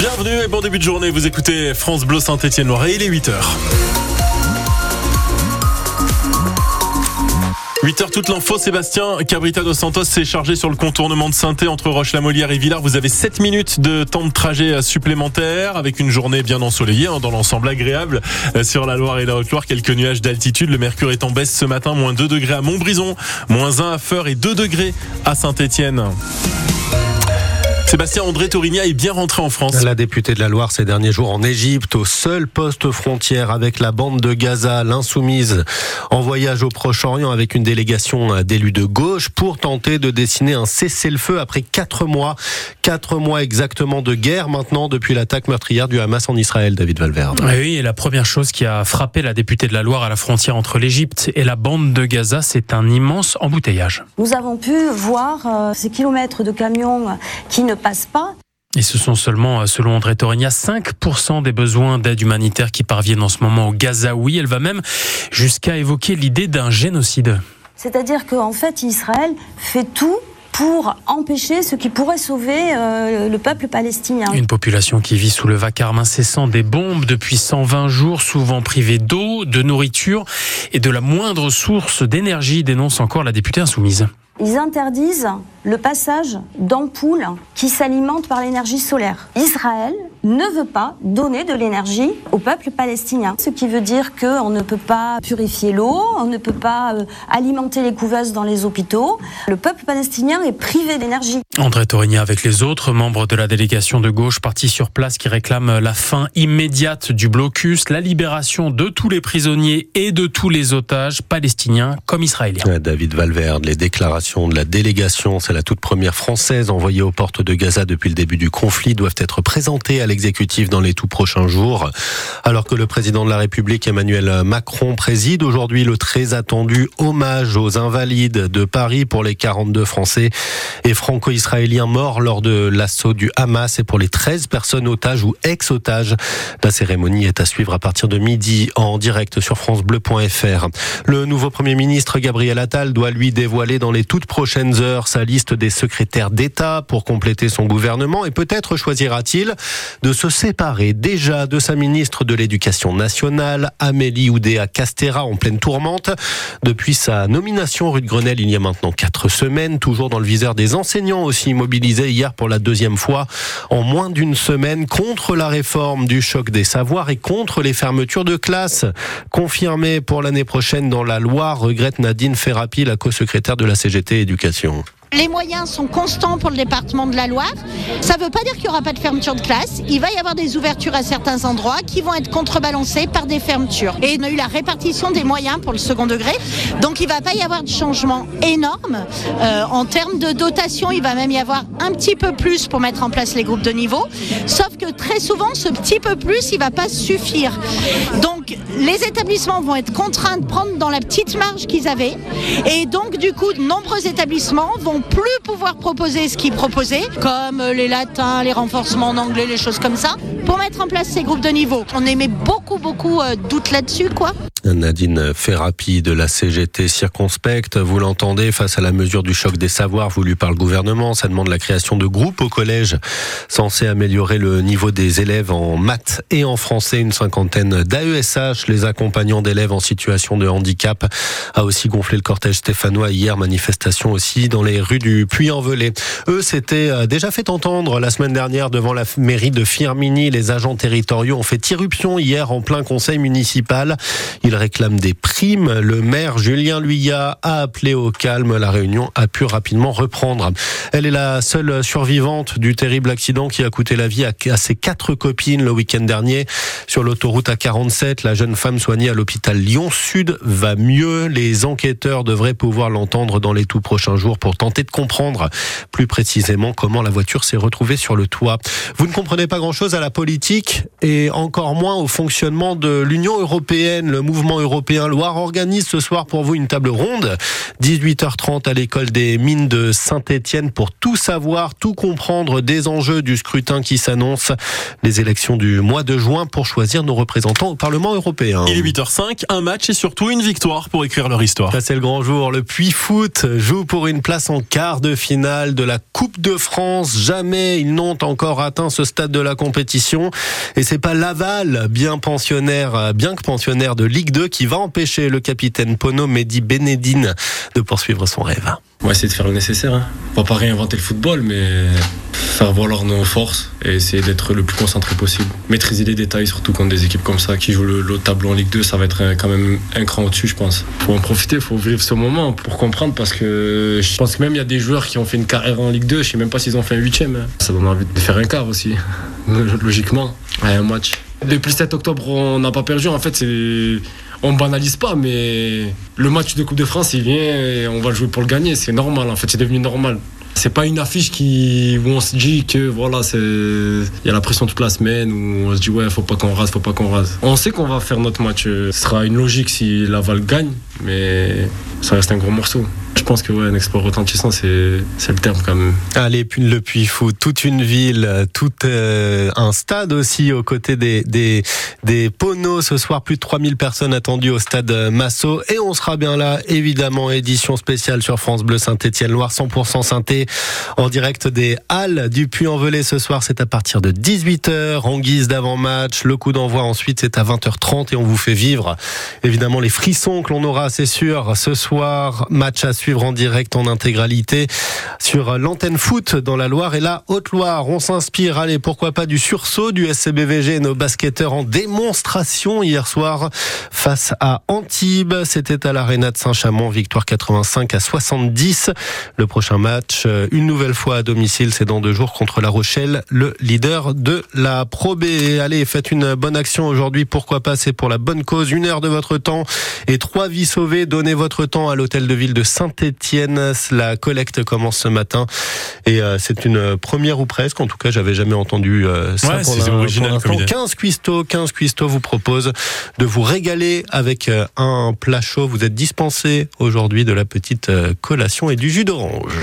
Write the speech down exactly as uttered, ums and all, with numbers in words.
Bienvenue et bon début de journée, vous écoutez France Bleu Saint-Etienne-Loire et il est huit heures. huit heures toute l'info, Sébastien. Cabrita Dos Santos s'est chargé sur le contournement de Sainté entre Roche-la-Molière et Villars. Vous avez sept minutes de temps de trajet supplémentaire avec une journée bien ensoleillée, hein, dans l'ensemble agréable sur la Loire et la Haute-Loire. Quelques nuages d'altitude. Le mercure est en baisse ce matin, moins deux degrés à Montbrison, moins un à Feurs et deux degrés à Saint-Etienne. Sébastien, Andrée Taurinya est bien rentrée en France. La députée de la Loire ces derniers jours en Égypte, au seul poste frontière avec la bande de Gaza, l'insoumise, en voyage au Proche-Orient avec une délégation d'élus de gauche pour tenter de dessiner un cessez-le-feu après quatre mois. Quatre mois exactement de guerre maintenant depuis l'attaque meurtrière du Hamas en Israël, David Valverde. Et oui, et la première chose qui a frappé la députée de la Loire à la frontière entre l'Égypte et la bande de Gaza, c'est un immense embouteillage. Nous avons pu voir ces kilomètres de camions qui ne passe pas. Et ce sont seulement, selon Andrée Taurinya, cinq pour cent des besoins d'aide humanitaire qui parviennent en ce moment au Gazaoui. Elle va même jusqu'à évoquer l'idée d'un génocide. C'est-à-dire qu'en fait, Israël fait tout pour empêcher ce qui pourrait sauver euh, le peuple palestinien. Une population qui vit sous le vacarme incessant des bombes depuis cent vingt jours, souvent privée d'eau, de nourriture et de la moindre source d'énergie, dénonce encore la députée insoumise. Ils interdisent le passage d'ampoules qui s'alimentent par l'énergie solaire. Israël ne veut pas donner de l'énergie au peuple palestinien. Ce qui veut dire qu'on ne peut pas purifier l'eau, on ne peut pas alimenter les couveuses dans les hôpitaux. Le peuple palestinien est privé d'énergie. Andrée Taurinya avec les autres membres de la délégation de gauche partis sur place qui réclament la fin immédiate du blocus, la libération de tous les prisonniers et de tous les otages palestiniens comme israéliens. David Valverde, les déclarations de la délégation, c'est la toute première française envoyée aux portes de Gaza depuis le début du conflit, doivent être présentées à l'exécutif dans les tout prochains jours. Alors que le président de la République, Emmanuel Macron, préside aujourd'hui le très attendu hommage aux Invalides de Paris pour les quarante-deux Français et franco-israéliens morts lors de l'assaut du Hamas et pour les treize personnes otages ou ex-otages. La cérémonie est à suivre à partir de midi en direct sur francebleu point f r. Le nouveau Premier ministre Gabriel Attal doit lui dévoiler dans les toutes prochaines heures sa liste des secrétaires d'État pour compléter son gouvernement et peut-être choisira-t-il de se séparer déjà de sa ministre de l'Éducation nationale, Amélie Oudéa-Castera, en pleine tourmente. Depuis sa nomination rue de Grenelle il y a maintenant quatre semaines, toujours dans le viseur des enseignants aussi mobilisés hier pour la deuxième fois en moins d'une semaine contre la réforme du choc des savoirs et contre les fermetures de classes confirmées pour l'année prochaine dans la Loire, regrette Nadine Ferrapi, la co-secrétaire de la C G T Éducation. Les moyens sont constants pour le département de la Loire. Ça ne veut pas dire qu'il n'y aura pas de fermeture de classe. Il va y avoir des ouvertures à certains endroits qui vont être contrebalancées par des fermetures. Et on a eu la répartition des moyens pour le second degré. Donc il ne va pas y avoir de changement énorme. Euh, en termes de dotation, il va même y avoir un petit peu plus pour mettre en place les groupes de niveau. Sauf que très souvent, ce petit peu plus, il ne va pas suffire. Donc les établissements vont être contraints de prendre dans la petite marge qu'ils avaient. Et donc du coup, de nombreux établissements vont plus pouvoir proposer ce qu'ils proposaient, comme les latins, les renforcements en anglais, les choses comme ça, pour mettre en place ces groupes de niveau. On émet beaucoup, beaucoup euh, doutes là-dessus, quoi. Nadine Ferrapi de la C G T circonspecte, vous l'entendez, face à la mesure du choc des savoirs voulue par le gouvernement. Ça demande la création de groupes au collège censés améliorer le niveau des élèves en maths et en français. Une cinquantaine d'A E S H, les accompagnants d'élèves en situation de handicap, a aussi gonflé le cortège stéphanois hier. Manifestation aussi dans les rues du Puy-en-Velay. Eux s'étaient déjà fait entendre la semaine dernière devant la mairie de Firminy. Les agents territoriaux ont fait irruption hier en plein conseil municipal. Ils Il réclame des primes. Le maire Julien Luyat a appelé au calme. La réunion a pu rapidement reprendre. Elle est la seule survivante du terrible accident qui a coûté la vie à ses quatre copines le week-end dernier. Sur l'autoroute A quarante-sept, la jeune femme soignée à l'hôpital Lyon-Sud va mieux. Les enquêteurs devraient pouvoir l'entendre dans les tout prochains jours pour tenter de comprendre plus précisément comment la voiture s'est retrouvée sur le toit. Vous ne comprenez pas grand-chose à la politique et encore moins au fonctionnement de l'Union européenne. Le mouvement Mouvement européen Loire organise ce soir pour vous une table ronde. dix-huit heures trente à l'école des mines de Saint-Etienne pour tout savoir, tout comprendre des enjeux du scrutin qui s'annonce. Les élections du mois de juin pour choisir nos représentants au Parlement européen. Il est huit heures cinq, un match et surtout une victoire pour écrire leur histoire. Ça, c'est le grand jour. Le Puy Foot joue pour une place en quart de finale de la Coupe de France. Jamais ils n'ont encore atteint ce stade de la compétition. Et c'est pas Laval, bien pensionnaire, bien que pensionnaire de Ligue deux, qui va empêcher le capitaine Pono Mehdi Bénédine de poursuivre son rêve. On va essayer de faire le nécessaire. Hein. On va pas réinventer le football, mais faire valoir nos forces et essayer d'être le plus concentré possible. Maîtriser les détails, surtout contre des équipes comme ça qui jouent le, le tableau en Ligue deux, ça va être quand même un cran au-dessus, je pense. Faut en profiter, faut vivre ce moment pour comprendre, parce que je pense que même il y a des joueurs qui ont fait une carrière en Ligue deux, je sais même pas s'ils ont fait un huitième. Hein. Ça donne envie de faire un quart aussi, logiquement, à un match. Depuis le sept octobre, on n'a pas perdu. En fait, c'est... on ne banalise pas, mais le match de Coupe de France, il vient et on va le jouer pour le gagner. C'est normal, en fait, c'est devenu normal. C'est pas une affiche qui, où on se dit que voilà, c'est... il y a la pression toute la semaine, où on se dit ouais, faut pas qu'on rase, faut pas qu'on rase. On sait qu'on va faire notre match. Ce sera une logique si Laval gagne, mais ça reste un gros morceau. Je pense que ouais, un exploit retentissant, c'est, c'est le terme quand même. Allez, le Puy Foot, toute une ville, tout euh, un stade aussi aux côtés des, des, des Poneaux. Ce soir, plus de trois mille personnes attendues au stade Massot. Et on sera bien là, évidemment, édition spéciale sur France Bleu Saint-Etienne-Loire, cent pour cent synthé, en direct des Halles du Puy-en-Velay. Ce soir, c'est à partir de dix-huit heures, en guise d'avant-match. Le coup d'envoi ensuite, c'est à vingt heures trente et on vous fait vivre, évidemment, les frissons que l'on aura, c'est sûr, ce soir. Match à suivre en direct en intégralité sur l'antenne foot dans la Loire et la Haute-Loire. On s'inspire, allez, pourquoi pas du sursaut du S C B V G et nos basketteurs en démonstration hier soir face à Antibes. C'était à l'aréna de Saint-Chamond, victoire quatre-vingt-cinq à soixante-dix. Le prochain match, une nouvelle fois à domicile, c'est dans deux jours contre La Rochelle, le leader de la Pro-B. Allez, faites une bonne action aujourd'hui, pourquoi pas, c'est pour la bonne cause. Une heure de votre temps et trois vies sauvées. Donnez votre temps à l'hôtel de ville de Saint-Étienne. La collecte commence ce matin et euh, c'est une première ou presque. En tout cas, j'avais jamais entendu euh, ça. Ouais, pour c'est la, original pour comme quinze cuistots vous propose de vous régaler avec euh, un plat chaud. Vous êtes dispensé aujourd'hui de la petite euh, collation et du jus d'orange.